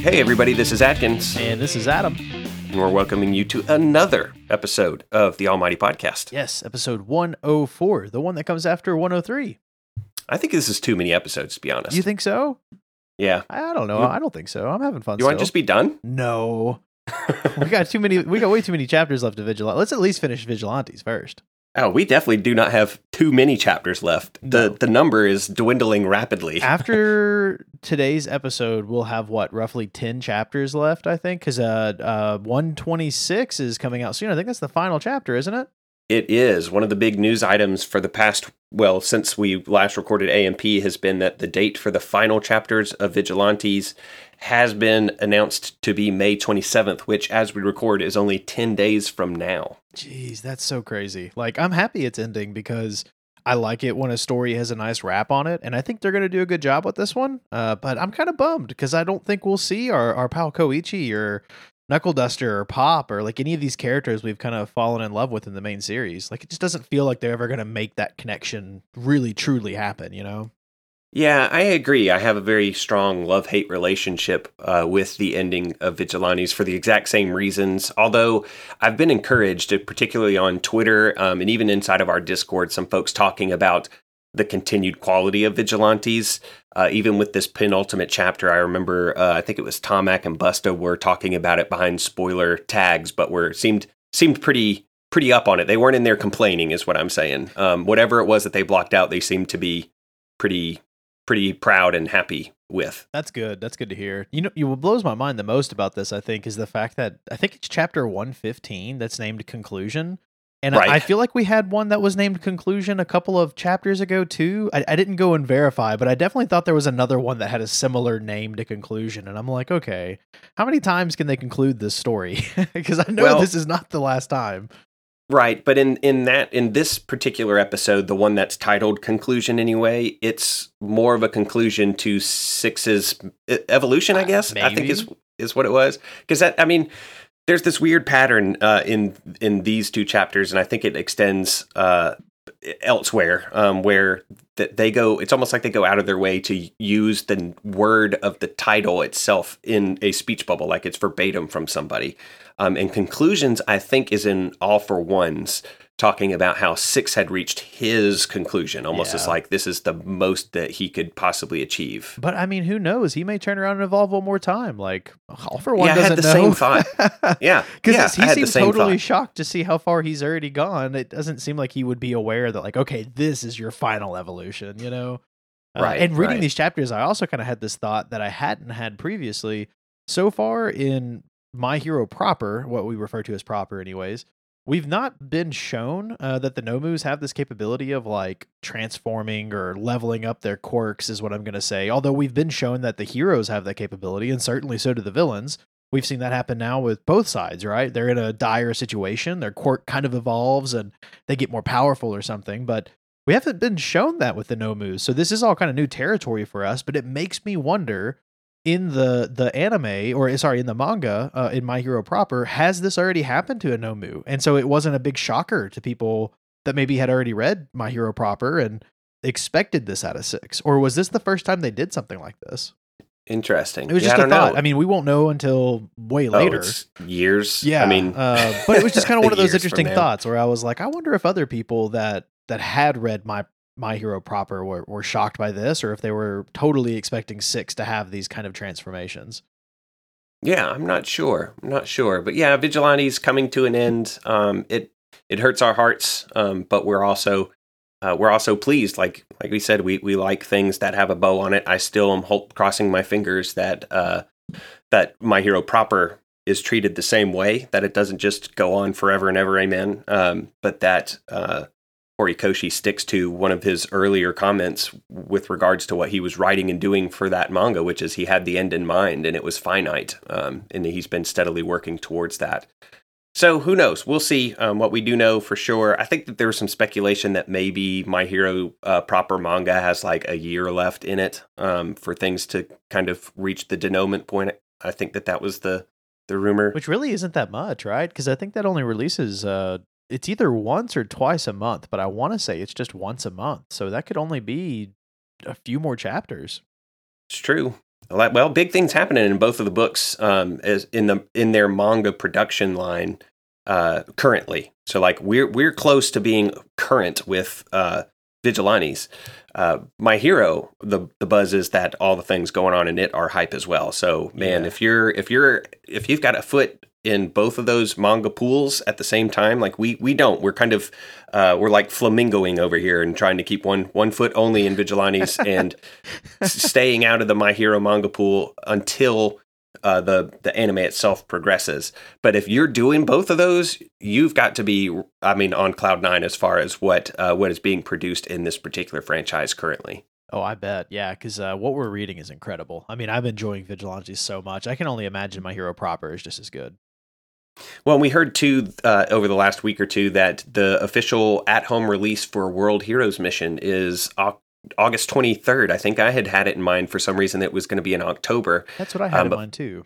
Hey everybody, this is Atkins. And this is Adam. And we're welcoming you to another episode of the Almighty Podcast. Yes, episode 104, the one that comes after 103. I think this is too many episodes, to be honest. You think so? Yeah. I don't know. I don't think so. I'm having fun still. You want to just be done? No. We got way too many chapters left to Vigilante. Let's at least finish Vigilantes first. Oh, we definitely do not have too many chapters left. The number is dwindling rapidly. After today's episode, we'll have, roughly 10 chapters left, I think, because 126 is coming out soon. I think that's the final chapter, isn't it? It is. One of the big news items for the past, since we last recorded AMP, has been that the date for the final chapters of Vigilantes has been announced to be May 27th, which, as we record, is only 10 days from now. Jeez, that's so crazy. I'm happy it's ending because I like it when a story has a nice wrap on it, and I think they're going to do a good job with this one, but I'm kind of bummed because I don't think we'll see our pal Koichi or Knuckle Duster or Pop or any of these characters we've kind of fallen in love with in the main series. It just doesn't feel like they're ever going to make that connection really, truly happen, you know? Yeah, I agree. I have a very strong love-hate relationship with the ending of Vigilantes for the exact same reasons, although I've been encouraged, particularly on Twitter and even inside of our Discord, some folks talking about the continued quality of Vigilantes. Even with this penultimate chapter, I remember, I think it was Tomac and Busta were talking about it behind spoiler tags, but seemed pretty up on it. They weren't in there complaining, is what I'm saying. Whatever it was that they blocked out, they seemed to be pretty proud and happy with. That's good. That's good to hear. What blows my mind the most about this, I think, is the fact that I think it's chapter 115 that's named Conclusion. And right. I feel like we had one that was named Conclusion a couple of chapters ago, too. I didn't go and verify, but I definitely thought there was another one that had a similar name to Conclusion. And I'm like, okay, how many times can they conclude this story? Because I know this is not the last time. Right. But in this particular episode, the one that's titled Conclusion anyway, it's more of a conclusion to Six's evolution, I guess, maybe. I think is what it was. Because there's this weird pattern in these two chapters, and I think it extends elsewhere where they go. It's almost like they go out of their way to use the word of the title itself in a speech bubble, like it's verbatim from somebody. And Conclusions, I think, is in All For One's, talking about how Six had reached his conclusion. Almost as this is the most that he could possibly achieve. But, who knows? He may turn around and evolve one more time. All For One doesn't know. I had the same thought. Yeah. Because he seems totally shocked to see how far he's already gone. It doesn't seem like he would be aware that, okay, this is your final evolution, you know? Right. And reading these chapters, I also kind of had this thought that I hadn't had previously. So far in My Hero proper, what we refer to as proper anyways, we've not been shown that the Nomus have this capability of transforming or leveling up their quirks is what I'm going to say. Although we've been shown that the heroes have that capability, and certainly so do the villains. We've seen that happen now with both sides, right? They're in a dire situation. Their quirk kind of evolves and they get more powerful or something, but we haven't been shown that with the Nomus. So this is all kind of new territory for us, but it makes me wonder, in the anime, or sorry, in the manga, in My Hero proper, has this already happened to a Nomu? And so it wasn't a big shocker to people that maybe had already read My Hero proper and expected this out of Six. Or was this the first time they did something like this? Interesting. It was just a thought. Know. We won't know until way later. It's years. Yeah. But it was just kind of one of those interesting thoughts where I was like, I wonder if other people that had read My Hero proper were shocked by this, or if they were totally expecting Six to have these kind of transformations. Yeah, I'm not sure. But yeah, Vigilantes coming to an end. It hurts our hearts, but we're also pleased. Like we said, we like things that have a bow on it. I still am crossing my fingers that My Hero proper is treated the same way, that it doesn't just go on forever and ever, amen, but that Horikoshi sticks to one of his earlier comments with regards to what he was writing and doing for that manga, which is he had the end in mind and it was finite. And he's been steadily working towards that. So who knows? We'll see. What we do know for sure, I think that there was some speculation that maybe My Hero proper manga has a year left in it for things to kind of reach the denouement point. I think that was the rumor. Which really isn't that much, right? Because I think that only releases... it's either once or twice a month, but I want to say it's just once a month. So that could only be a few more chapters. It's true. Well, big things happening in both of the books as in their manga production line currently. So like we're close to being current with Vigilantes. My Hero, the buzz is that all the things going on in it are hype as well. So man, if you've got a foot in both of those manga pools at the same time, like we don't. We're kind of we're like flamingoing over here and trying to keep one foot only in Vigilantes and staying out of the My Hero manga pool until the anime itself progresses. But if you're doing both of those, you've got to be, I mean, on cloud nine as far as what is being produced in this particular franchise currently. Oh, I bet. Yeah, because what we're reading is incredible. I mean, I'm enjoying Vigilantes so much. I can only imagine My Hero proper is just as good. Well, we heard, too, over the last week or two that the official at-home release for World Heroes Mission is August 23rd. I think I had it in mind for some reason that it was going to be in October. That's what I had in mind, too.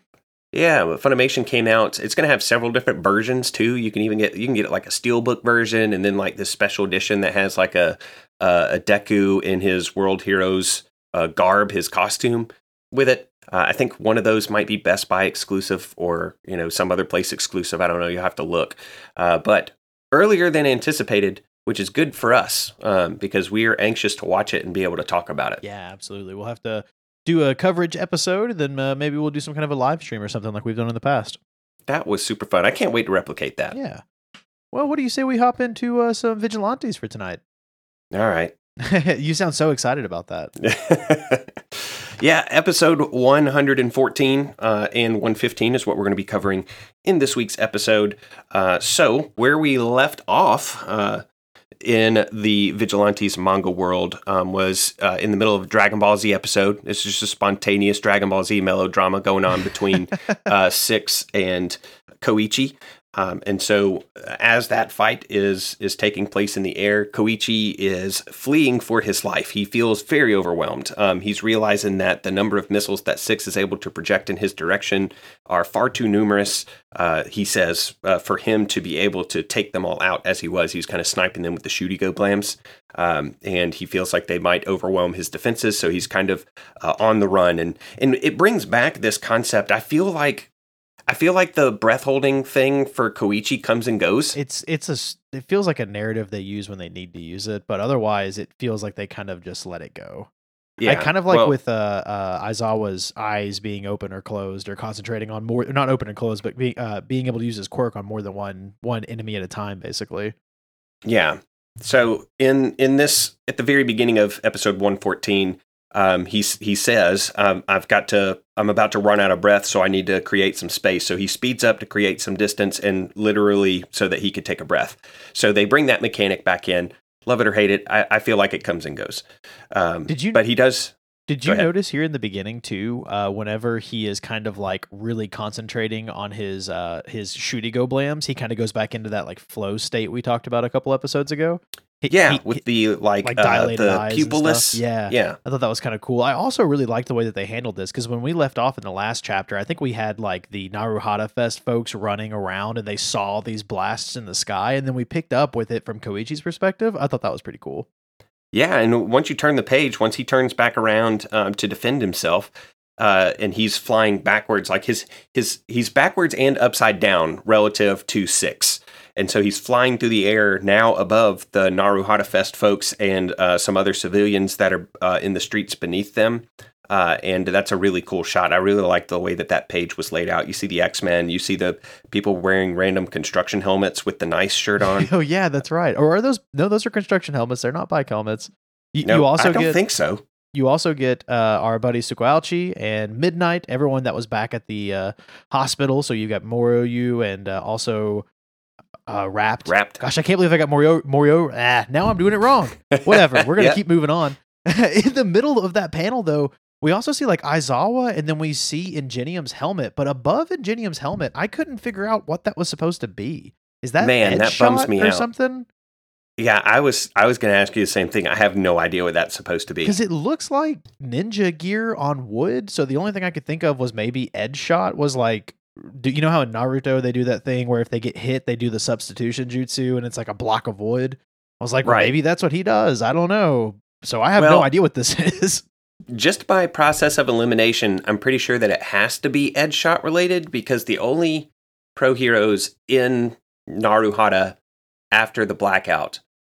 Yeah, Funimation came out. It's going to have several different versions, too. You can even get like a Steelbook version and then like this special edition that has like a Deku in his World Heroes garb, his costume with it. I think one of those might be Best Buy exclusive or, you know, some other place exclusive. I don't know. You have to look. But earlier than anticipated, which is good for us because we are anxious to watch it and be able to talk about it. Yeah, absolutely. We'll have to do a coverage episode. Then maybe we'll do some kind of a live stream or something like we've done in the past. That was super fun. I can't wait to replicate that. Yeah. Well, what do you say we hop into some Vigilantes for tonight? All right. You sound so excited about that. Yeah, episode 114 and 115 is what we're going to be covering in this week's episode. So where we left off in the Vigilantes manga world was in the middle of a Dragon Ball Z episode. It's just a spontaneous Dragon Ball Z melodrama going on between Six and Koichi. And so as that fight is taking place in the air, Koichi is fleeing for his life. He feels very overwhelmed. He's realizing that the number of missiles that Six is able to project in his direction are far too numerous, he says, for him to be able to take them all out as he was. He's kind of sniping them with the shooty-go-blams. And he feels like they might overwhelm his defenses, so he's kind of on the run. And it brings back this concept. I feel like the breath-holding thing for Koichi comes and goes. It feels like a narrative they use when they need to use it, but otherwise it feels like they kind of just let it go. Yeah. I kind of like with Aizawa's eyes being open or closed or concentrating on more, not open and closed, but being able to use his quirk on more than one enemy at a time, basically. Yeah. So in this, at the very beginning of episode 114, he says, I'm about to run out of breath, so I need to create some space. So he speeds up to create some distance and literally so that he could take a breath. So they bring that mechanic back in. Love it or hate it. I feel like it comes and goes. But he does. Did you notice here in the beginning too, whenever he is kind of like really concentrating on his shooty-go-blams, he kind of goes back into that like flow state we talked about a couple episodes ago. With the dilated eyes, pupilless. Yeah. I thought that was kind of cool. I also really liked the way that they handled this because when we left off in the last chapter, I think we had like the Naruhata Fest folks running around and they saw these blasts in the sky, and then we picked up with it from Koichi's perspective. I thought that was pretty cool. Yeah, and once you turn the page, once he turns back around to defend himself, and he's flying backwards, like he's backwards and upside down relative to Six. And so he's flying through the air now above the Naruhata Fest folks and some other civilians that are in the streets beneath them. And that's a really cool shot. I really like the way that page was laid out. You see the X-Men. You see the people wearing random construction helmets with the nice shirt on. Oh, yeah, that's right. Or are those? No, those are construction helmets. They're not bike helmets. I don't think so. You also get our buddy Sukualchi and Midnight, everyone that was back at the hospital. So you got Moroyu and also... Wrapped. Gosh, I can't believe I got Moroyu. Now I'm doing it wrong. Whatever. We're going to keep moving on. In the middle of that panel, though, we also see like Aizawa, and then we see Ingenium's helmet. But above Ingenium's helmet, I couldn't figure out what that was supposed to be. Is that Edge Shot bums me out or something? Yeah, I was going to ask you the same thing. I have no idea what that's supposed to be. Because it looks like ninja gear on wood. So the only thing I could think of was maybe Edge Shot was like. Do you know how in Naruto they do that thing where if they get hit, they do the substitution jutsu and it's like a block of wood? I was like, well, maybe that's what he does. I don't know. So I have no idea what this is. Just by process of elimination, I'm pretty sure that it has to be Edge Shot related, because the only pro heroes in Naruhata after the blackout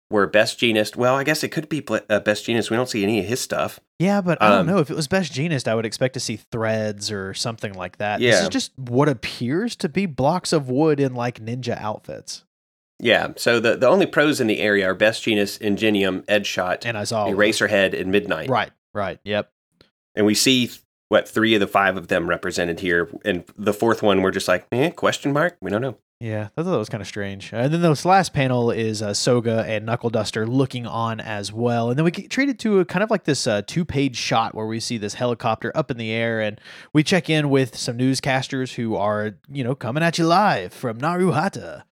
were Best Genist. Well, I guess it could be Best Genist. We don't see any of his stuff. Yeah, but I don't know. If it was Best Genist, I would expect to see threads or something like that. Yeah. This is just what appears to be blocks of wood in like ninja outfits. Yeah, so the only pros in the area are Best Genist, Ingenium, Edge Shot, and Aizawa, Eraserhead, and Midnight. Right, yep. And we see, what, 3 of the 5 of them represented here, and the 4th one we're just like, question mark? We don't know. Yeah, I thought that was kind of strange. And then this last panel is Soga and Knuckle Duster looking on as well. And then we get treated to a kind of like this 2-page shot where we see this helicopter up in the air, and we check in with some newscasters who are, coming at you live from Naruhata.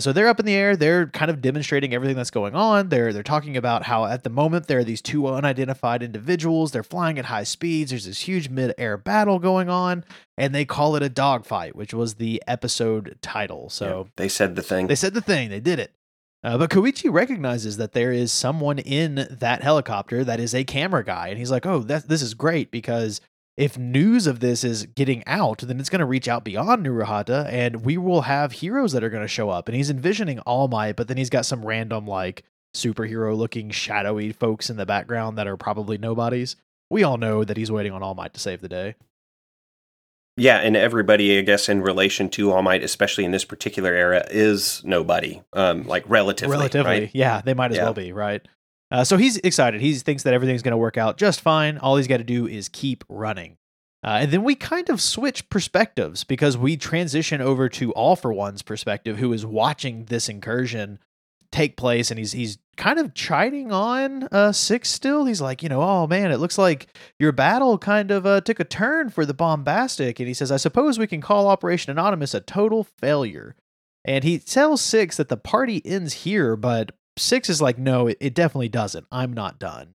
So they're up in the air. They're kind of demonstrating everything that's going on. They're talking about how at the moment there are these 2 unidentified individuals. They're flying at high speeds. There's this huge mid-air battle going on, and they call it a dogfight, which was the episode title. So yeah, they said the thing. They said the thing. They did it. But Koichi recognizes that there is someone in that helicopter that is a camera guy, and he's like, "Oh, this is great, because if news of this is getting out, then it's going to reach out beyond Naruhata, and we will have heroes that are going to show up." And he's envisioning All Might, but then he's got some random, like, superhero-looking, shadowy folks in the background that are probably nobodies. We all know that he's waiting on All Might to save the day. Yeah, and everybody, I guess, in relation to All Might, especially in this particular era, is nobody, relatively, right? Yeah, they might as well be, right? So he's excited. He thinks that everything's going to work out just fine. All he's got to do is keep running. And then we kind of switch perspectives, because we transition over to All For One's perspective, who is watching this incursion take place, and he's kind of chiding on Six still. He's like, "Oh man, it looks like your battle kind of took a turn for the bombastic." And he says, "I suppose we can call Operation Anonymous a total failure." And he tells Six that the party ends here, but Six is like, "No, it definitely doesn't. I'm not done."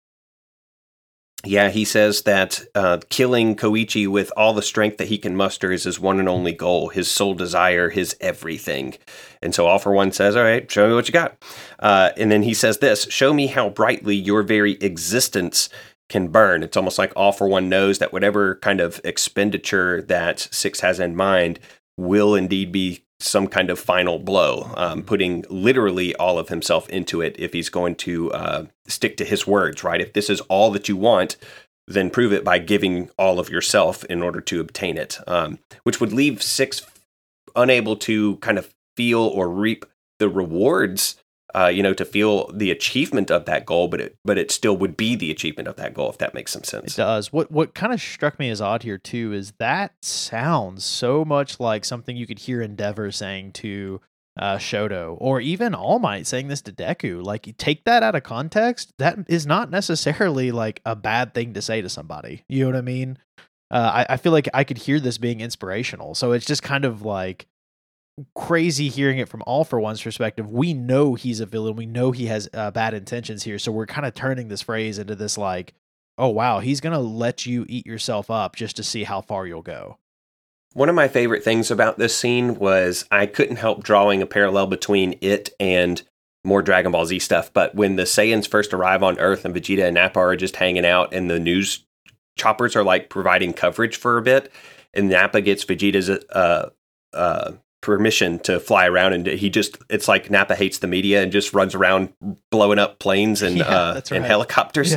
Yeah, he says that killing Koichi with all the strength that he can muster is his one and only goal, his sole desire, his everything. And so All For One says, "All right, show me what you got." And then he says this, "Show me how brightly your very existence can burn." It's almost like All For One knows that whatever kind of expenditure that Six has in mind will indeed be some kind of final blow, putting literally all of himself into it if he's going to stick to his words, right? If this is all that you want, then prove it by giving all of yourself in order to obtain it, which would leave Six unable to kind of feel or reap the rewards, to feel the achievement of that goal, but it still would be the achievement of that goal, if that makes some sense. It does. What kind of struck me as odd here too is that sounds so much like something you could hear Endeavor saying to Shoto, or even All Might saying this to Deku. Like, you take that out of context, that is not necessarily like a bad thing to say to somebody. You know what I mean? I feel like I could hear this being inspirational. So it's just kind of like crazy hearing it from All For One's perspective. We know he's a villain. We know he has bad intentions here. So we're kind of turning this phrase into this like, "Oh wow, he's going to let you eat yourself up just to see how far you'll go." One of my favorite things about this scene was I couldn't help drawing a parallel between it and more Dragon Ball Z stuff. But when the Saiyans first arrive on Earth and Vegeta and Nappa are just hanging out and the news choppers are like providing coverage for a bit, and Nappa gets Vegeta's permission to fly around, and it's like Nappa hates the media and just runs around blowing up planes and and helicopters.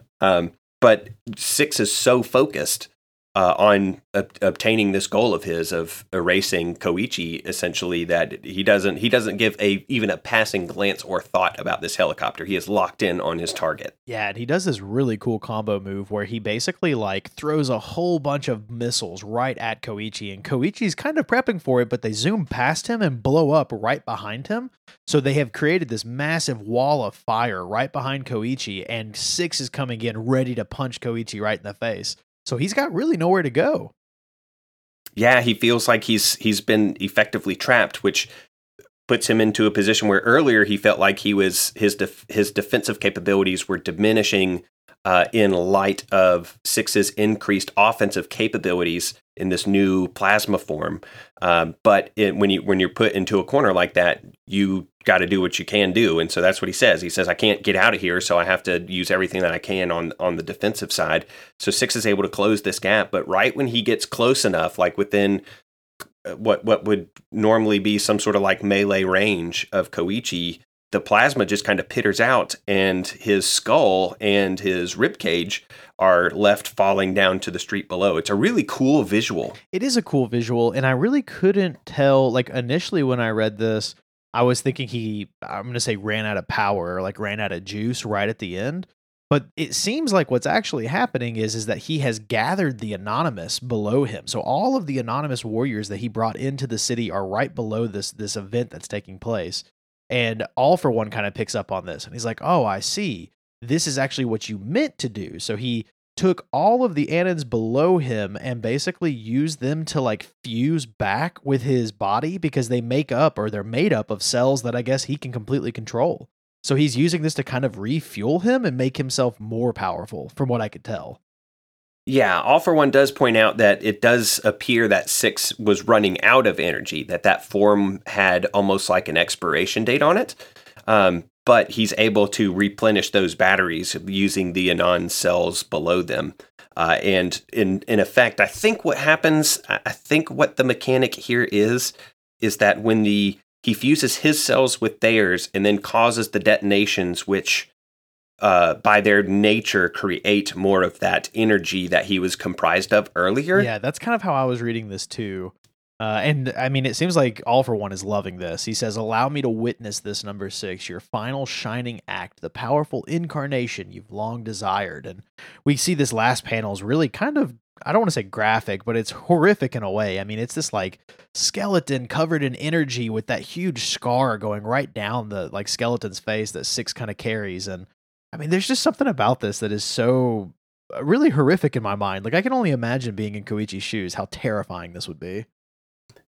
Yeah. But Six is so focused on obtaining this goal of his of erasing Koichi essentially that he doesn't give even a passing glance or thought about this helicopter. He is locked in on his target. Yeah, and he does this really cool combo move where he basically like throws a whole bunch of missiles right at Koichi, and Koichi's kind of prepping for it, but they zoom past him and blow up right behind him. So they have created this massive wall of fire right behind Koichi, and Six is coming in ready to punch Koichi right in the face. So he's got really nowhere to go. Yeah, he feels like he's been effectively trapped, which puts him into a position where earlier he felt like his defensive capabilities were diminishing in light of Six's increased offensive capabilities in this new plasma form. But when you're put into a corner like that, you got to do what you can do. And so that's what he says. He says, I can't get out of here, so I have to use everything that I can on the defensive side. So Six is able to close this gap. But right when he gets close enough, like within what would normally be some sort of like melee range of Koichi, the plasma just kind of pitters out, and his skull and his ribcage are left falling down to the street below. It's a really cool visual. It is a cool visual, and I really couldn't tell. Like, initially when I read this, I was thinking I'm going to say ran out of power, or like ran out of juice right at the end. But it seems like what's actually happening is that he has gathered the anonymous below him. So all of the anonymous warriors that he brought into the city are right below this event that's taking place. And All For One kind of picks up on this. And he's like, oh, I see. This is actually what you meant to do. So he took all of the Anons below him and basically used them to like fuse back with his body, because they're made up of cells that I guess he can completely control. So he's using this to kind of refuel him and make himself more powerful, from what I could tell. Yeah, All For One does point out that it does appear that Six was running out of energy, that form had almost like an expiration date on it, but he's able to replenish those batteries using the Anon cells below them. And in effect, I think what the mechanic here is that when he fuses his cells with theirs and then causes the detonations, which... by their nature, create more of that energy that he was comprised of earlier. Yeah, that's kind of how I was reading this too. And I mean, it seems like All For One is loving this. He says, allow me to witness this, number six, your final shining act, the powerful incarnation you've long desired. And we see this last panel is really kind of, I don't want to say graphic, but it's horrific in a way. I mean, it's this like skeleton covered in energy with that huge scar going right down the like skeleton's face that Six kind of carries. And I mean, there's just something about this that is so really horrific in my mind. Like, I can only imagine being in Koichi's shoes, how terrifying this would be.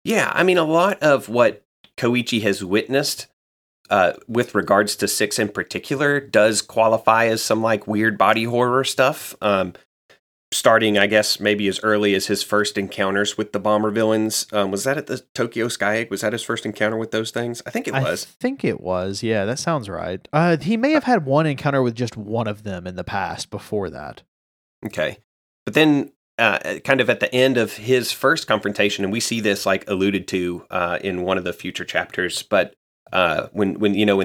Yeah, I mean, a lot of what Koichi has witnessed with regards to Six in particular does qualify as some, like, weird body horror stuff. Starting, I guess, maybe as early as his first encounters with the bomber villains. Was that at the Tokyo Sky Egg? Was that his first encounter with those things? I think it was. Yeah, that sounds right. He may have had one encounter with just one of them in the past before that. Okay. But then kind of at the end of his first confrontation, and we see this like alluded to in one of the future chapters, but when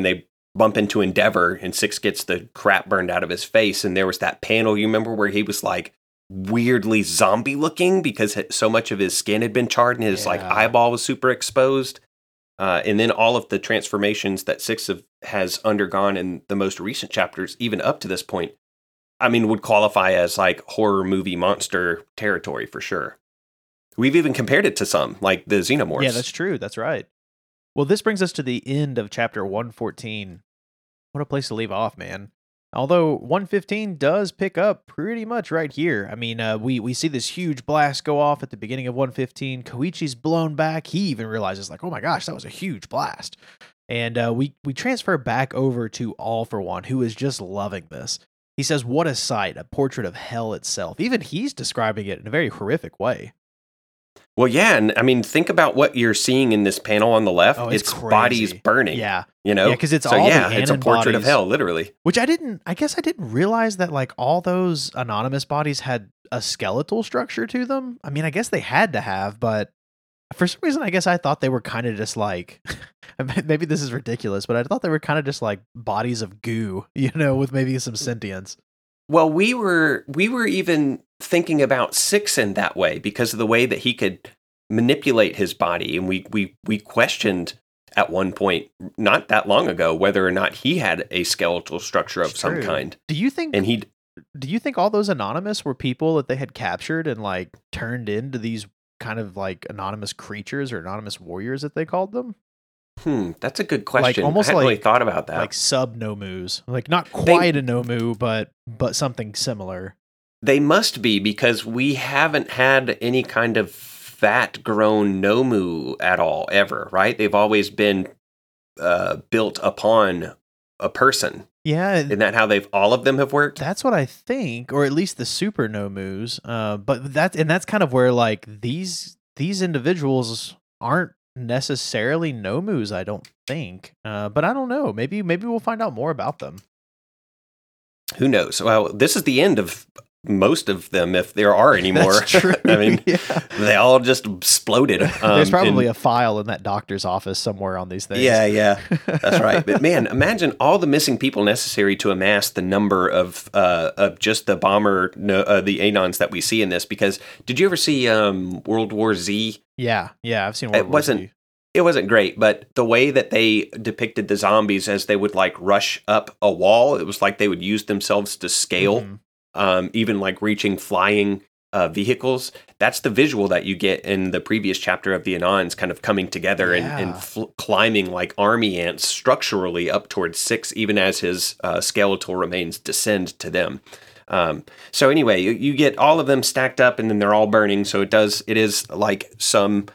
they bump into Endeavor and Six gets the crap burned out of his face, and there was that panel, you remember, where he was like, weirdly zombie looking because so much of his skin had been charred and his like eyeball was super exposed. And then all of the transformations that Six has undergone in the most recent chapters, even up to this point, I mean, would qualify as like horror movie monster territory for sure. We've even compared it to some, like the Xenomorphs. Yeah, that's true. That's right. Well, this brings us to the end of chapter 114. What a place to leave off, man. Although 115 does pick up pretty much right here. I mean, we see this huge blast go off at the beginning of 115. Koichi's blown back. He even realizes, like, oh my gosh, that was a huge blast. And we transfer back over to All For One, who is just loving this. He says, what a sight, a portrait of hell itself. Even he's describing it in a very horrific way. Well, yeah, and I mean, think about what you're seeing in this panel on the left. Oh, it's crazy. Bodies burning. Yeah, you know, because it's a portrait of hell, literally. Which I guess I didn't realize that like all those anonymous bodies had a skeletal structure to them. I mean, I guess they had to have, but for some reason, I guess I thought they were kind of just like, maybe this is ridiculous, but I thought they were kind of just like bodies of goo, you know, with maybe some sentience. Well, we were even thinking about Six in that way because of the way that he could manipulate his body. And we questioned at one point not that long ago whether or not he had a skeletal structure of some kind. Do you think all those anonymous were people that they had captured and like turned into these kind of like anonymous creatures or anonymous warriors that they called them? That's a good question. Like, almost I hadn't really thought about that. Like sub-nomus. Like not quite a nomu, but something similar. They must be, because we haven't had any kind of fat-grown nomu at all, ever, right? They've always been built upon a person. Yeah. Isn't that how they've, all of them have worked? That's what I think, or at least the super nomus. But that's kind of where like these individuals aren't necessarily nomus, I don't think. But I don't know. Maybe we'll find out more about them. Who knows? Well, this is the end of most of them, if there are any more. That's true. I mean, yeah. They all just exploded. There's probably a file in that doctor's office somewhere on these things. Yeah, that's right. But man, imagine all the missing people necessary to amass the number of just the bomber, the Anons that we see in this. Because did you ever see World War Z? Yeah, I've seen World War Z. It wasn't great, but the way that they depicted the zombies as they would like rush up a wall, it was like they would use themselves to scale, even like reaching flying vehicles. That's the visual that you get in the previous chapter of the Anons kind of coming together and climbing like army ants structurally up towards Six, even as his skeletal remains descend to them. So anyway, you get all of them stacked up and then they're all burning. So it is like some...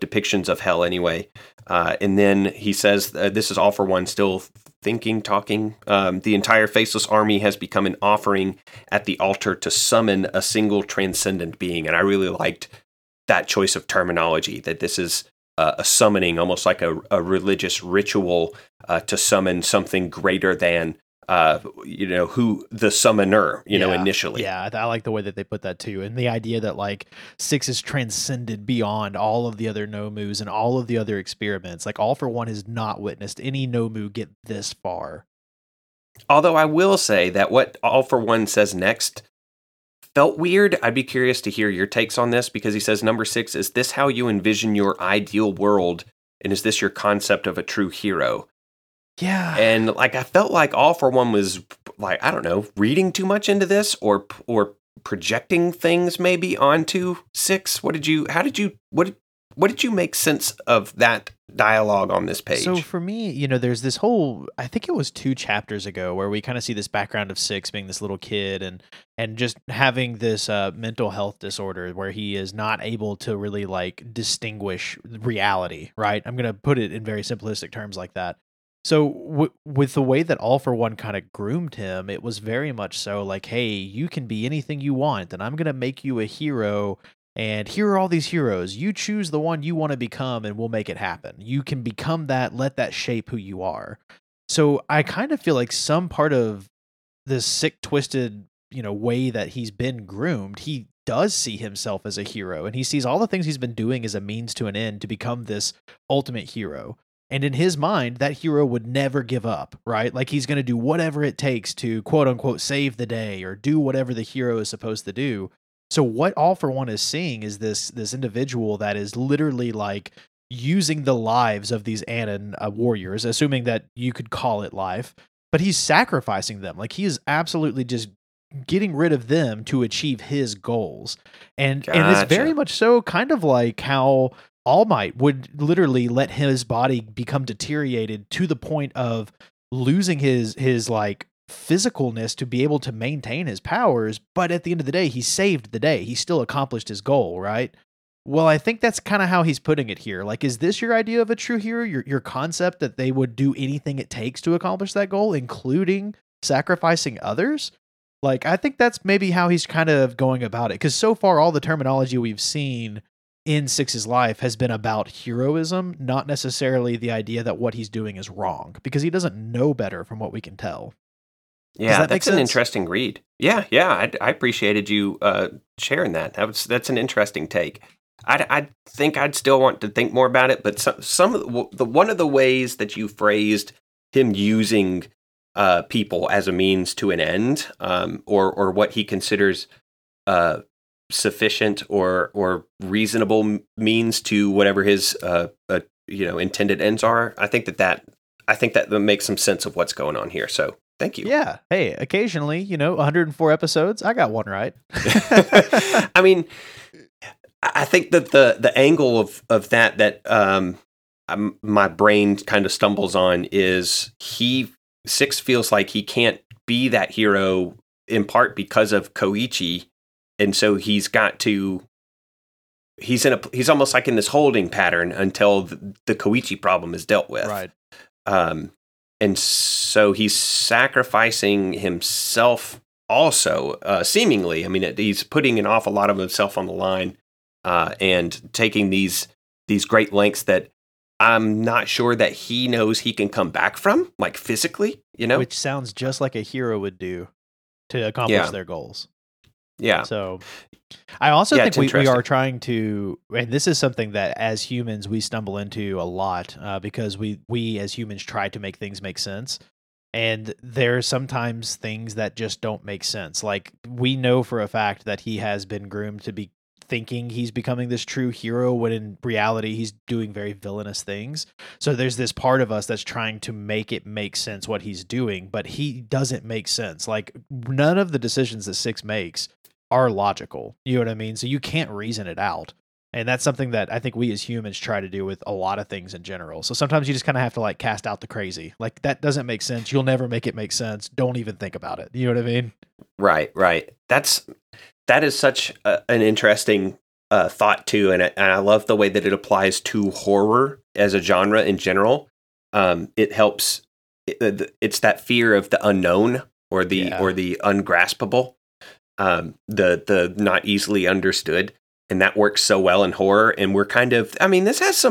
depictions of hell anyway. And then he says, this is All For One still thinking, talking. The entire faceless army has become an offering at the altar to summon a single transcendent being. And I really liked that choice of terminology, that this is a summoning, almost like a religious ritual to summon something greater than who the summoner, initially. Yeah, I like the way that they put that too. And the idea that like Six is transcended beyond all of the other Nomus and all of the other experiments. Like All For One has not witnessed any Nomu get this far. Although I will say that what All For One says next felt weird. I'd be curious to hear your takes on this, because he says, number 6, is this how you envision your ideal world? And is this your concept of a true hero? Yeah. And like, I felt like All For One was like, I don't know, reading too much into this or projecting things maybe onto Six. What did you make sense of that dialogue on this page? So for me, there's this whole, I think it was 2 chapters ago, where we kind of see this background of Six being this little kid and just having this mental health disorder where he is not able to really like distinguish reality, right? I'm going to put it in very simplistic terms like that. So with the way that All For One kind of groomed him, it was very much so like, hey, you can be anything you want, and I'm going to make you a hero, and here are all these heroes. You choose the one you want to become, and we'll make it happen. You can become that, let that shape who you are. So I kind of feel like some part of this sick, twisted, way that he's been groomed, he does see himself as a hero, and he sees all the things he's been doing as a means to an end to become this ultimate hero. And in his mind, that hero would never give up, right? Like he's going to do whatever it takes to quote unquote save the day or do whatever the hero is supposed to do. So what All For One is seeing is this individual that is literally like using the lives of these Anon warriors, assuming that you could call it life, but he's sacrificing them. Like he is absolutely just getting rid of them to achieve his goals. And it's very much so kind of like how All Might would literally let his body become deteriorated to the point of losing his like physicalness to be able to maintain his powers. But at the end of the day, he saved the day. He still accomplished his goal, right? Well, I think that's kind of how he's putting it here. Like, is this your idea of a true hero? Your concept that they would do anything it takes to accomplish that goal, including sacrificing others? Like, I think that's maybe how he's kind of going about it. Because so far, all the terminology we've seen in Six's life has been about heroism, not necessarily the idea that what he's doing is wrong, because he doesn't know better from what we can tell. Yeah, that's an interesting read. Yeah, I appreciated you sharing that. That's an interesting take. I think I'd still want to think more about it, but one of the ways that you phrased him using people as a means to an end, or what he considers sufficient or reasonable means to whatever his intended ends are. I think that makes some sense of what's going on here. So thank you. Yeah. Hey, occasionally, 104 episodes, I got one right. I mean, I think that the angle of that my brain kind of stumbles on is Six feels like he can't be that hero in part because of Koichi. And so he's almost like in this holding pattern until the Koichi problem is dealt with. Right. And so he's sacrificing himself also, seemingly. I mean, he's putting an awful lot of himself on the line and taking these great lengths that I'm not sure that he knows he can come back from, like physically, you know? Which sounds just like a hero would do to accomplish their goals. Yeah. So I also think we are trying to, and this is something that as humans we stumble into a lot because we as humans try to make things make sense. And there are sometimes things that just don't make sense. Like we know for a fact that he has been groomed to be thinking he's becoming this true hero when in reality he's doing very villainous things. So there's this part of us that's trying to make it make sense what he's doing, but he doesn't make sense. Like none of the decisions that Six makes are logical. You know what I mean? So you can't reason it out. And that's something that I think we as humans try to do with a lot of things in general. So sometimes you just kind of have to like cast out the crazy. Like that doesn't make sense. You'll never make it make sense. Don't even think about it. You know what I mean? Right, right. That is such an interesting thought too. And I love the way that it applies to horror as a genre in general. It helps. It's that fear of the unknown or the ungraspable. The not easily understood, and that works so well in horror. And we're kind of, I mean, this page,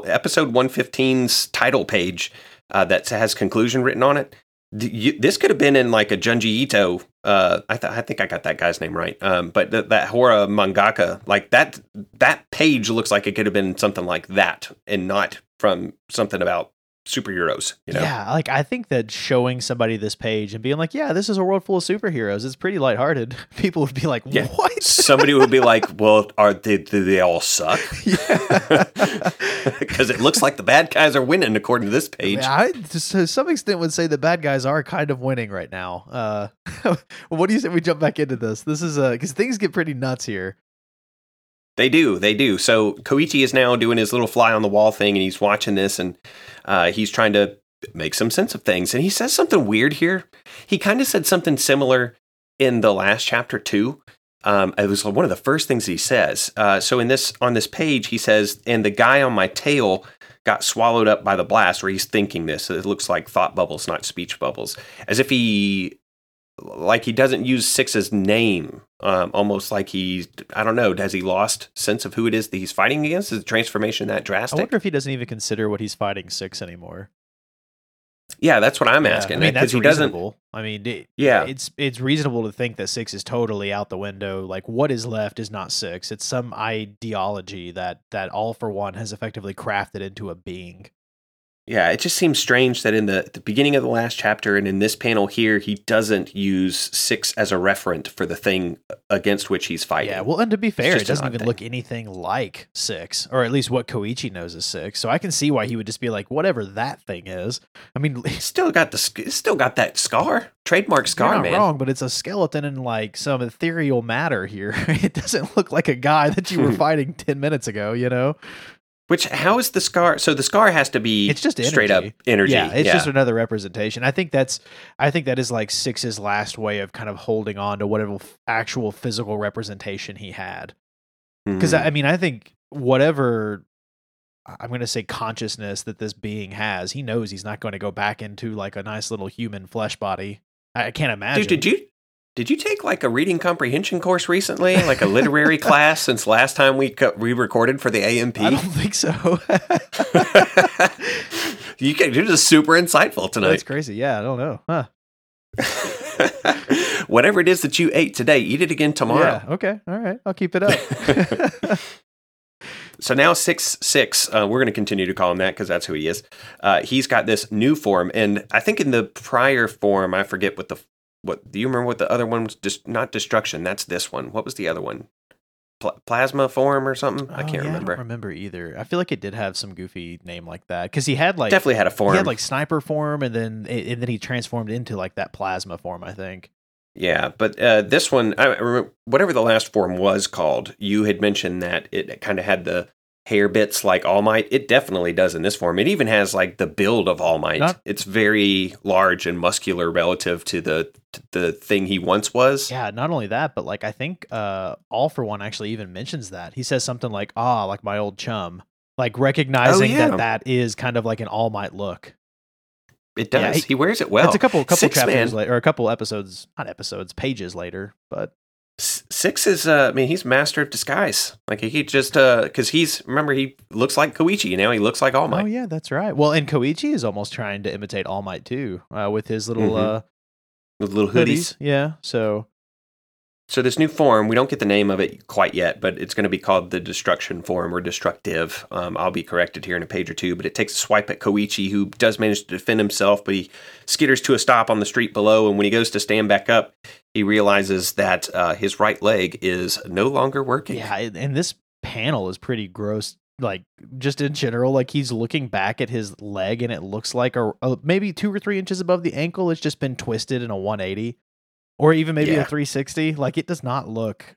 the episode 115's title page that has conclusion written on it. This could have been in like a Junji Ito. I think I got that guy's name right. But that horror mangaka, like that page looks like it could have been something like that, and not from something about superheroes, you know? Yeah, like I think that showing somebody this page and being like, yeah, this is a world full of superheroes, it's pretty lighthearted. People would be like, what? Somebody would be like, well, do they all suck? Because it looks like the bad guys are winning according to this page. I mean, I to some extent would say the bad guys are kind of winning right now. What do you say we jump back into this? This is because things get pretty nuts here. They do. So Koichi is now doing his little fly on the wall thing, and he's watching this, and he's trying to make some sense of things. And he says something weird here. He kind of said something similar in the last chapter too. It was one of the first things he says. So on this page, he says, "And the guy on my tail got swallowed up by the blast," where he's thinking this. So it looks like thought bubbles, not speech bubbles, as if he. Like he doesn't use Six's name, almost like I don't know, has he lost sense of who it is that he's fighting against? Is the transformation that drastic? I wonder if he doesn't even consider what he's fighting Six anymore. Yeah, that's what I'm asking. I mean, that's reasonable. I mean, it's reasonable to think that Six is totally out the window. Like what is left is not Six. It's some ideology that All For One has effectively crafted into a being. Yeah, it just seems strange that in the beginning of the last chapter and in this panel here, he doesn't use Six as a referent for the thing against which he's fighting. Yeah, well, and to be fair, it doesn't even look anything like Six, or at least what Koichi knows is Six. So I can see why he would just be like, whatever that thing is. I mean, it's still got that scar, trademark scar, man. You're not wrong, but it's a skeleton and like some ethereal matter here. It doesn't look like a guy that you were fighting 10 minutes ago, you know? Which, how is the scar? So the scar has to be it's just straight up energy. Yeah, it's just another representation. I think that is like Six's last way of kind of holding on to whatever actual physical representation he had. Because, I mean, I think whatever, I'm going to say consciousness that this being has, he knows he's not going to go back into like a nice little human flesh body. I can't imagine. Dude, did you take like a reading comprehension course recently, like a literary class since last time we recorded for the AMP? I don't think so. You're just super insightful tonight. That's crazy. Yeah, I don't know. Huh. Whatever it is that you ate today, eat it again tomorrow. Yeah, okay. All right. I'll keep it up. So now 6'6", we're going to continue to call him that because that's who he is. He's got this new form. And I think in the prior form, I forget what do you remember what the other one was? Just not destruction. That's this one. What was the other one? Plasma form or something? I can't remember. I don't remember either. I feel like it did have some goofy name like that because he had like definitely had a form. He had like sniper form, and then he transformed into like that plasma form, I think. Yeah, but this one, I remember whatever the last form was called. You had mentioned that it kind of had the hair bits like All Might. It definitely does in this form. It even has like the build of All Might. It's very large and muscular relative to the thing he once was. Yeah, not only that, but like I think All For One actually even mentions that. He says something like, like my old chum. Like recognizing that is kind of like an All Might look. It does. Yeah, he wears it well. That's a couple chapters later, or a couple episodes, not episodes, pages later. But Six is, I mean, he's master of disguise. Like he just, because remember, he looks like Koichi. You know, he looks like All Might. Oh yeah, that's right. Well, and Koichi is almost trying to imitate All Might too, with his little, with little hoodies. Yeah. So this new form, we don't get the name of it quite yet, but it's going to be called the Destruction Form or Destructive. I'll be corrected here in a page or two, but it takes a swipe at Koichi, who does manage to defend himself, but he skitters to a stop on the street below, and when he goes to stand back up, he realizes that his right leg is no longer working. Yeah, and this panel is pretty gross, like, just in general. Like, he's looking back at his leg, and it looks like maybe 2 or 3 inches above the ankle. It's just been twisted in a 180. Or even maybe a 360. Like, it does not look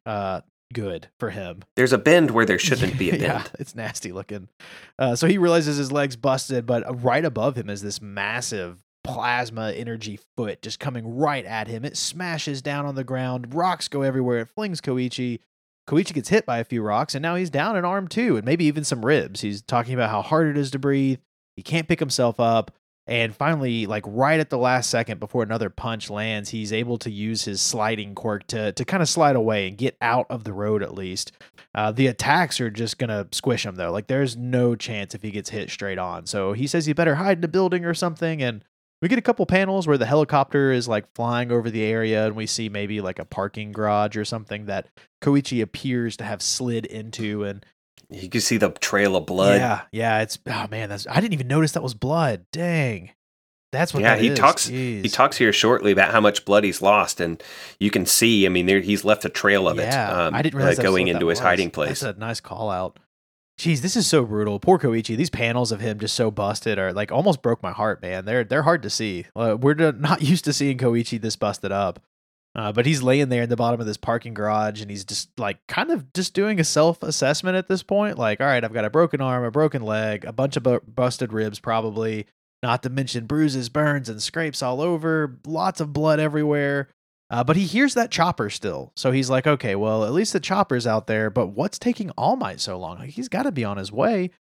good for him. There's a bend where there shouldn't be a bend. Yeah, it's nasty looking. So he realizes his leg's busted, but right above him is this massive plasma energy foot just coming right at him. It smashes down on the ground. Rocks go everywhere. It flings Koichi. Koichi gets hit by a few rocks, and now he's down an arm too, and maybe even some ribs. He's talking about how hard it is to breathe. He can't pick himself up. And finally, like right at the last second before another punch lands, he's able to use his sliding quirk to kind of slide away and get out of the road at least. The attacks are just going to squish him, though. Like, there's no chance if he gets hit straight on. So he says he better hide in a building or something. And we get a couple panels where the helicopter is like flying over the area, and we see maybe like a parking garage or something that Koichi appears to have slid into. And you can see the trail of blood. Yeah. It's, oh man, I didn't even notice that was blood. Dang. That's what that is. He talks here shortly about how much blood he's lost, and you can see, I mean, he's left a trail of it. I didn't realize going into his hiding place. That's a nice call out. Jeez, this is so brutal. Poor Koichi. These panels of him just so busted are like almost broke my heart, man. They're hard to see. We're not used to seeing Koichi this busted up. But he's laying there in the bottom of this parking garage, and he's just like kind of just doing a self-assessment at this point. Like, all right, I've got a broken arm, a broken leg, a bunch of busted ribs probably, not to mention bruises, burns, and scrapes all over, lots of blood everywhere. But he hears that chopper still. So he's like, okay, well, at least the chopper's out there, but what's taking All Might so long? Like, he's got to be on his way.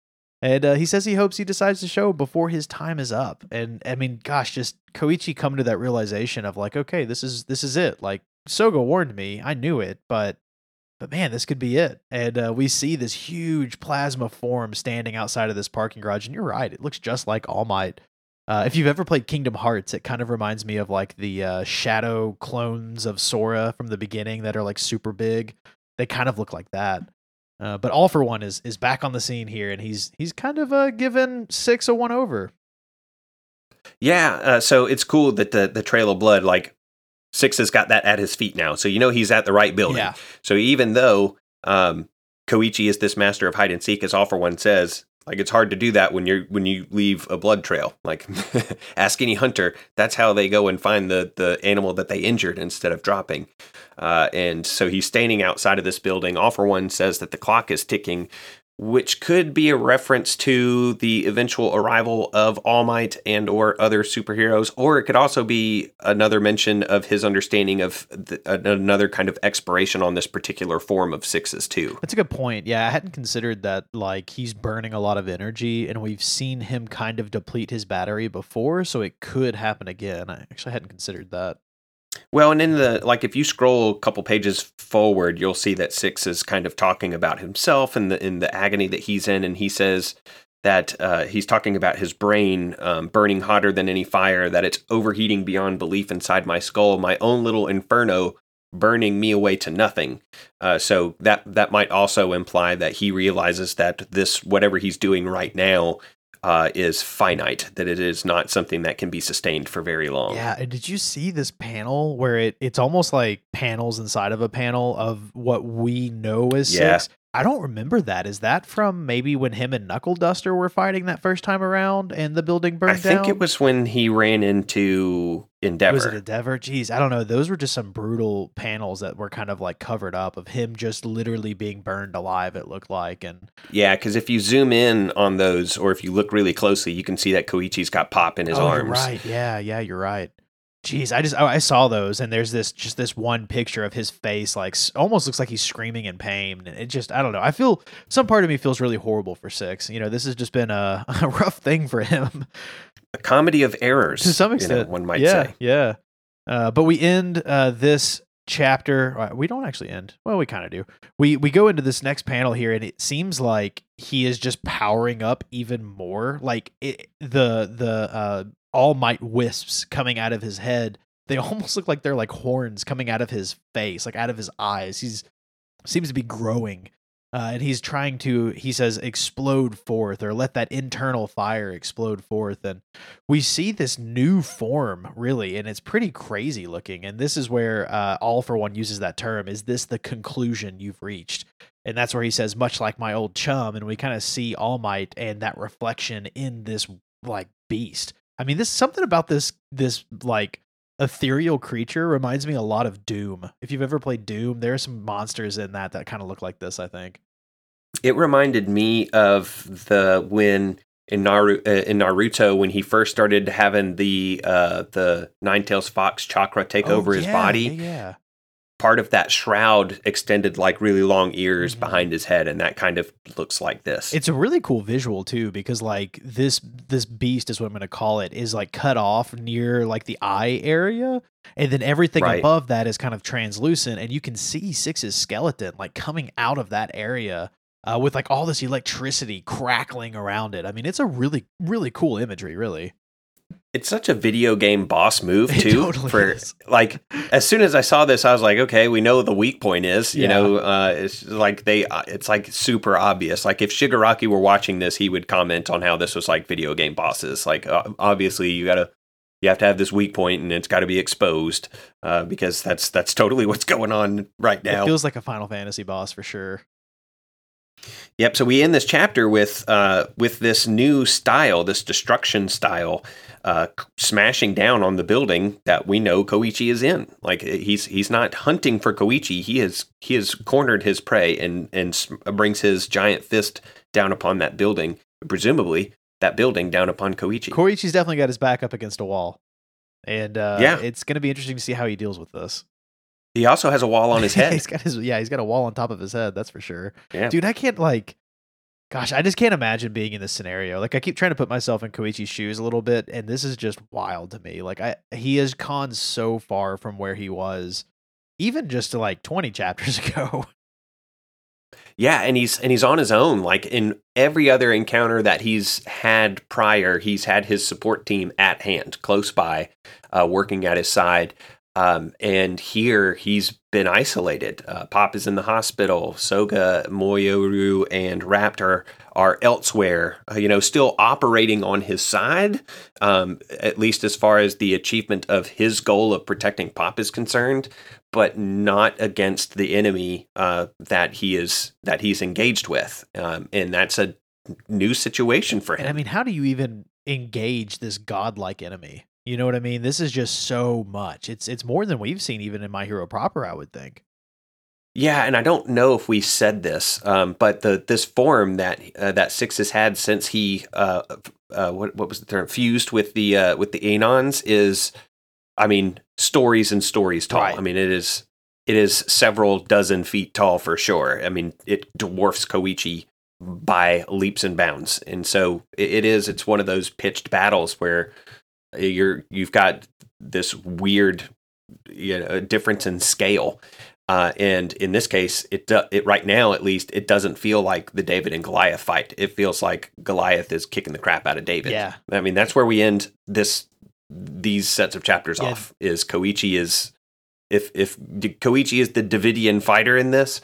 And he says he hopes he decides to show before his time is up. And I mean, gosh, just Koichi come to that realization of like, okay, this is it. Like, Soga warned me, I knew it, but man, this could be it. And we see this huge plasma form standing outside of this parking garage. And you're right, it looks just like All Might. If you've ever played Kingdom Hearts, it kind of reminds me of like the shadow clones of Sora from the beginning that are like super big. They kind of look like that. But All For One is back on the scene here, and he's kind of given Six a one over. Yeah, so it's cool that the trail of blood, like Six has got that at his feet now, so you know he's at the right building. Yeah. So even though Koichi is this master of hide and seek, as All For One says, like it's hard to do that when you leave a blood trail. Like ask any hunter, that's how they go and find the animal that they injured instead of dropping. And so he's standing outside of this building. All For One says that the clock is ticking, which could be a reference to the eventual arrival of All Might and or other superheroes, or it could also be another mention of his understanding of another kind of expiration on this particular form of Sixes too. That's a good point. Yeah, I hadn't considered that, like, he's burning a lot of energy, and we've seen him kind of deplete his battery before, so it could happen again. I actually hadn't considered that. Well, and in if you scroll a couple pages forward, you'll see that Six is kind of talking about himself and in the agony that he's in. And he says that he's talking about his brain burning hotter than any fire, that it's overheating beyond belief inside my skull, my own little inferno burning me away to nothing. So that might also imply that he realizes that this, whatever he's doing right now, is finite, that it is not something that can be sustained for very long. Yeah, and did you see this panel where it's almost like panels inside of a panel of what we know as Six? I don't remember that. Is that from maybe when him and Knuckle Duster were fighting that first time around and the building burned down? I think it was when he ran into Endeavor. Was it Endeavor? Jeez, I don't know. Those were just some brutal panels that were kind of like covered up of him just literally being burned alive, it looked like. And yeah, because if you zoom in on those, or if you look really closely, you can see that Koichi's got Pop in his arms. Right. Yeah, you're right. Jeez, I saw those, and there's this one picture of his face, like almost looks like he's screaming in pain. And it just, I don't know. I feel some part of me feels really horrible for Six. You know, this has just been a rough thing for him. A comedy of errors, to some extent, you know, one might say. Yeah. But we end this chapter. We don't actually end. Well, we kind of do. We go into this next panel here, and it seems like he is just powering up even more. Like the All Might wisps coming out of his head, they almost look like they're like horns coming out of his face, like out of his eyes. He's seems to be growing, and he's trying to, he says, explode forth, or let that internal fire explode forth. And we see this new form, really, and it's pretty crazy looking. And this is where All For One uses that term, is this the conclusion you've reached? And that's where he says, much like my old chum, and we kind of see All Might and that reflection in this like beast. I mean, this something about this like ethereal creature reminds me a lot of Doom. If you've ever played Doom, there are some monsters in that kind of look like this, I think. It reminded me of in Naruto, when he first started having the Nine-Tails Fox chakra take over his body. Yeah. Part of that shroud extended like really long ears behind his head, and that kind of looks like this. It's a really cool visual too, because like this beast, is what I'm going to call it, is like cut off near like the eye area, and then everything above that is kind of translucent, and you can see Six's skeleton like coming out of that area with like all this electricity crackling around it. I mean, it's a really, really cool imagery, really. It's such a video game boss move too. Totally is. Like, as soon as I saw this, I was like, okay, we know the weak point is, you know, it's like it's like super obvious. Like if Shigaraki were watching this, he would comment on how this was like video game bosses. Like obviously you have to have this weak point, and it's got to be exposed because that's totally what's going on right now. It feels like a Final Fantasy boss for sure. Yep. So we end this chapter with this new style, this destruction style, smashing down on the building that we know Koichi is in. Like he's not hunting for Koichi. He has cornered his prey and brings his giant fist down upon that building. Presumably that building down upon Koichi. Koichi's definitely got his back up against a wall, and it's going to be interesting to see how he deals with this. He also has a wall on his head. He's got a wall on top of his head. That's for sure. Yeah. Dude, I just can't imagine being in this scenario. Like I keep trying to put myself in Koichi's shoes a little bit, and this is just wild to me. Like he has gone so far from where he was, even just to like 20 chapters ago. Yeah, and he's on his own. Like in every other encounter that he's had prior, he's had his support team at hand, close by, working at his side. And here he's been isolated. Pop is in the hospital. Soga, Moroyu, and Raptor are elsewhere, still operating on his side, at least as far as the achievement of his goal of protecting Pop is concerned, but not against the enemy that he's engaged with. And that's a new situation for him. And I mean, how do you even engage this godlike enemy? You know what I mean? This is just so much. It's more than we've seen even in My Hero proper, I would think. Yeah, and I don't know if we said this, but this form that Six has had since he what was the term, fused with the Anons, is, I mean, stories and stories tall. Right. I mean, it is several dozen feet tall for sure. I mean, it dwarfs Koichi by leaps and bounds, and so it's one of those pitched battles where you've got this weird, difference in scale, and in this case, it right now at least it doesn't feel like the David and Goliath fight. It feels like Goliath is kicking the crap out of David. Yeah, I mean that's where we end these sets of chapters off. Is Koichi is if Koichi is the Davidian fighter in this,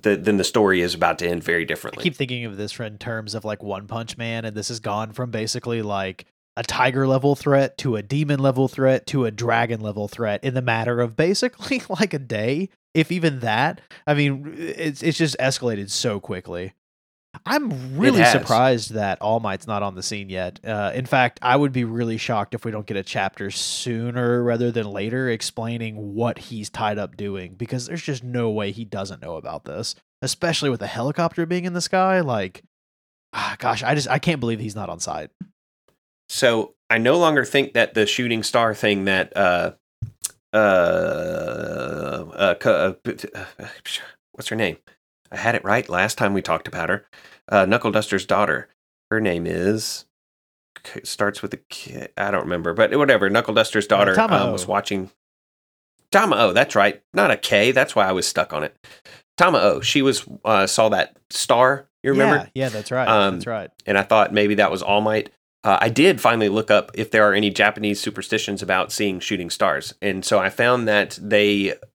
then the story is about to end very differently. I keep thinking of this in terms of like One Punch Man, and this has gone from basically like a tiger level threat to a demon level threat to a dragon level threat in the matter of basically like a day, if even that. I mean, it's just escalated so quickly. I'm really surprised that All Might's not on the scene yet. In fact, I would be really shocked if we don't get a chapter sooner rather than later explaining what he's tied up doing, because there's just no way he doesn't know about this, especially with a helicopter being in the sky. Like, I can't believe he's not on site. So I no longer think that the shooting star thing that what's her name? I had it right last time we talked about her. Knuckle Duster's daughter. Her name is starts with a K. I don't remember, but whatever. Knuckle Duster's daughter was watching Tama-O. That's right, not a K. That's why I was stuck on it. Tama-O. She was saw that star. You remember? Yeah, that's right. That's right. And I thought maybe that was All Might. I did finally look up if there are any Japanese superstitions about seeing shooting stars. And so I found that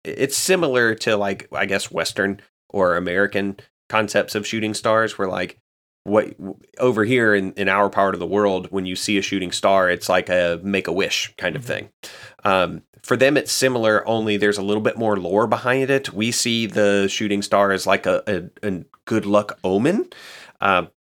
it's similar to, like, I guess, Western or American concepts of shooting stars, where, like, what over here in our part of the world, when you see a shooting star, it's like a make-a-wish kind of thing. For them, it's similar, only there's a little bit more lore behind it. We see the shooting star as like a good luck omen,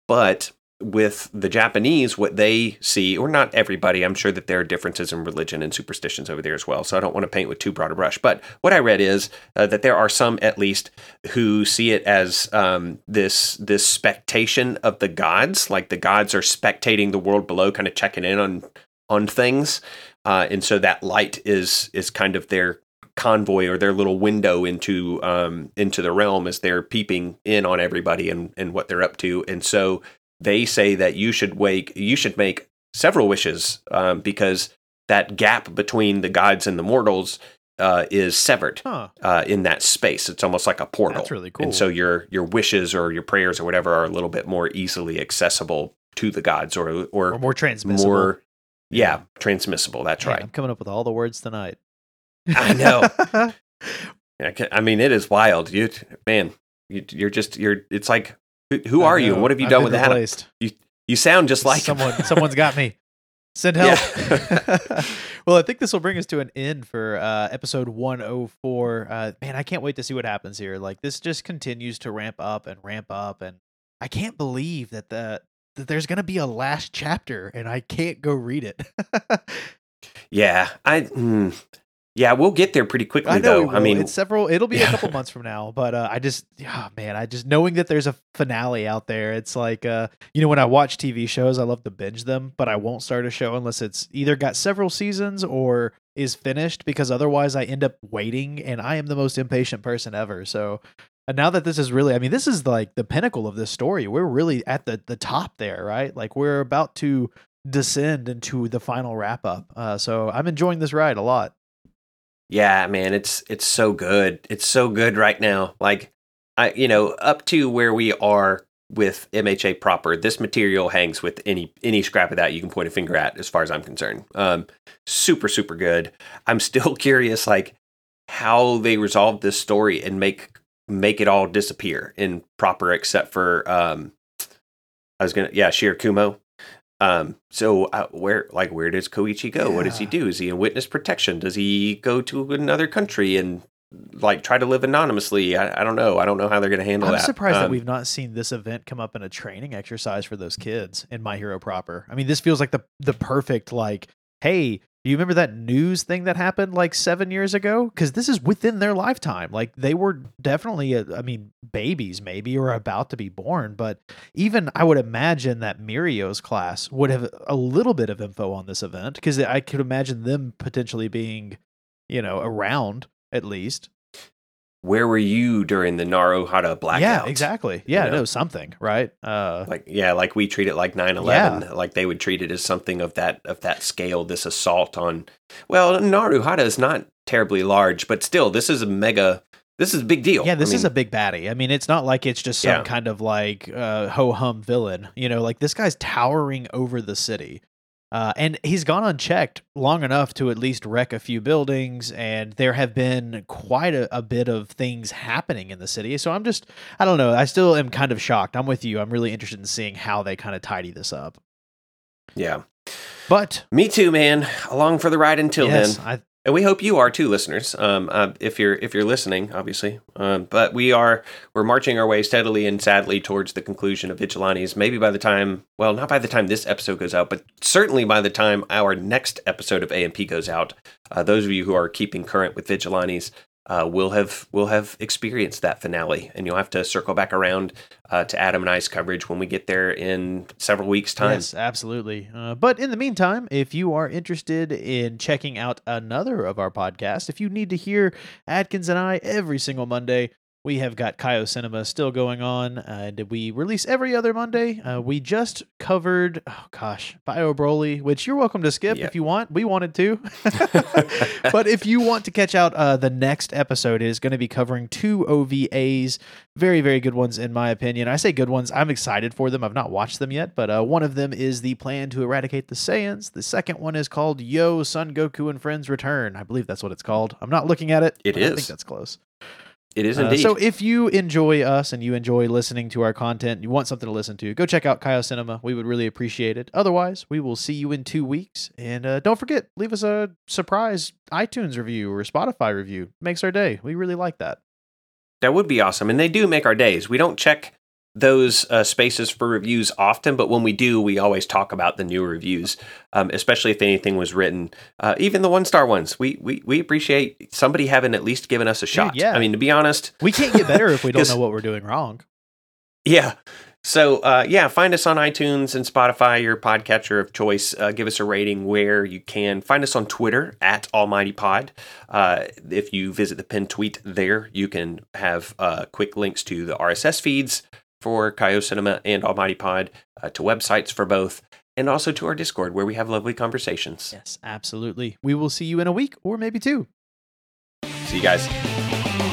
but with the Japanese, what they see, or not everybody, I'm sure that there are differences in religion and superstitions over there as well, so I don't want to paint with too broad a brush. But what I read is that there are some, at least, who see it as this spectation of the gods, like the gods are spectating the world below, kind of checking in on things, and so that light is kind of their convoy or their little window into the realm as they're peeping in on everybody and what they're up to. And so they say that you should make several wishes because that gap between the gods and the mortals is severed in that space. It's almost like a portal. That's really cool. And so your wishes or your prayers or whatever are a little bit more easily accessible to the gods or more transmissible. Yeah, transmissible. That's right. I'm coming up with all the words tonight. I know. I mean, it is wild. You're it's like, who are you? What have you done with that? You sound just like someone. Someone's got me. Send help. Yeah. Well, I think this will bring us to an end for episode 104. Man, I can't wait to see what happens here. Like, this just continues to ramp up. And I can't believe that that there's going to be a last chapter and I can't go read it. Yeah, we'll get there pretty quickly. I know, though. I mean, it'll be a couple months from now, but I just knowing that there's a finale out there, it's like, when I watch TV shows, I love to binge them, but I won't start a show unless it's either got several seasons or is finished, because otherwise I end up waiting, and I am the most impatient person ever. So, and now that this is really, I mean, this is like the pinnacle of this story. We're really at the top there, right? Like, we're about to descend into the final wrap up. So I'm enjoying this ride a lot. Yeah, man, it's so good. It's so good right now. Like, up to where we are with MHA proper, this material hangs with any scrap of that you can point a finger at, as far as I'm concerned. Super, super good. I'm still curious, like, how they resolve this story and make it all disappear in proper, except for Shirakumo. So where does Koichi go? Yeah. What does he do? Is he in witness protection? Does he go to another country and, like, try to live anonymously? I don't know. I don't know how they're going to handle that. I'm surprised that we've not seen this event come up in a training exercise for those kids in My Hero proper. I mean, this feels like the perfect, like, hey, do you remember that news thing that happened like 7 years ago? Cause this is within their lifetime. Like, they were definitely, babies maybe, or about to be born, but even I would imagine that Mirio's class would have a little bit of info on this event. Cause I could imagine them potentially being, around at least. Where were you during the Naruhata blackout? Yeah, exactly. Yeah, something, right? Like we treat it like 9/11, like they would treat it as something of that scale. This assault on, well, Naruhata is not terribly large, but still, this is a big deal. Yeah, this is a big baddie. I mean, it's not like it's just some kind of like ho-hum villain. Like, this guy's towering over the city. And he's gone unchecked long enough to at least wreck a few buildings, and there have been quite a bit of things happening in the city. So I don't know. I still am kind of shocked. I'm with you. I'm really interested in seeing how they kind of tidy this up. Yeah. But me too, man. Along for the ride until then. And we hope you are too, listeners. If you're listening, obviously, but we're marching our way steadily and sadly towards the conclusion of Vigilantes. Maybe not by the time this episode goes out, but certainly by the time our next episode of AMP goes out. Those of you who are keeping current with Vigilantes, will have experienced that finale, and you'll have to circle back around to Adam and I's coverage when we get there in several weeks' time. Yes, absolutely. But in the meantime, if you are interested in checking out another of our podcasts, if you need to hear Atkins and I every single Monday, we have got Kaio Cinema still going on, and we release every other Monday. We just covered, Bio Broly, which you're welcome to skip if you want. We wanted to. But if you want to catch out, the next episode is going to be covering 2 OVAs. Very, very good ones, in my opinion. I say good ones. I'm excited for them. I've not watched them yet, but one of them is The Plan to Eradicate the Saiyans. The second one is called Yo, Son Goku and Friends Return. I believe that's what it's called. I'm not looking at it. It is. I think that's close. It is indeed. So if you enjoy us and you enjoy listening to our content and you want something to listen to, go check out Kaio Cinema. We would really appreciate it. Otherwise, we will see you in 2 weeks. And don't forget, leave us a surprise iTunes review or Spotify review. It makes our day. We really like that. That would be awesome. And they do make our days. We don't check those spaces for reviews often, but when we do, we always talk about the new reviews, especially if anything was written, even the 1-star ones. We appreciate somebody having at least given us a shot. Dude, yeah. I mean, to be honest, we can't get better if we don't know what we're doing wrong. Yeah. So, find us on iTunes and Spotify, your podcatcher of choice. Give us a rating where you can. Find us on Twitter at Almighty Pod. If you visit the pinned tweet there, you can have quick links to the RSS feeds for Kaio Cinema and Almighty Pod, to websites for both, and also to our Discord, where we have lovely conversations. Yes, absolutely. We will see you in a week or maybe 2. See you guys.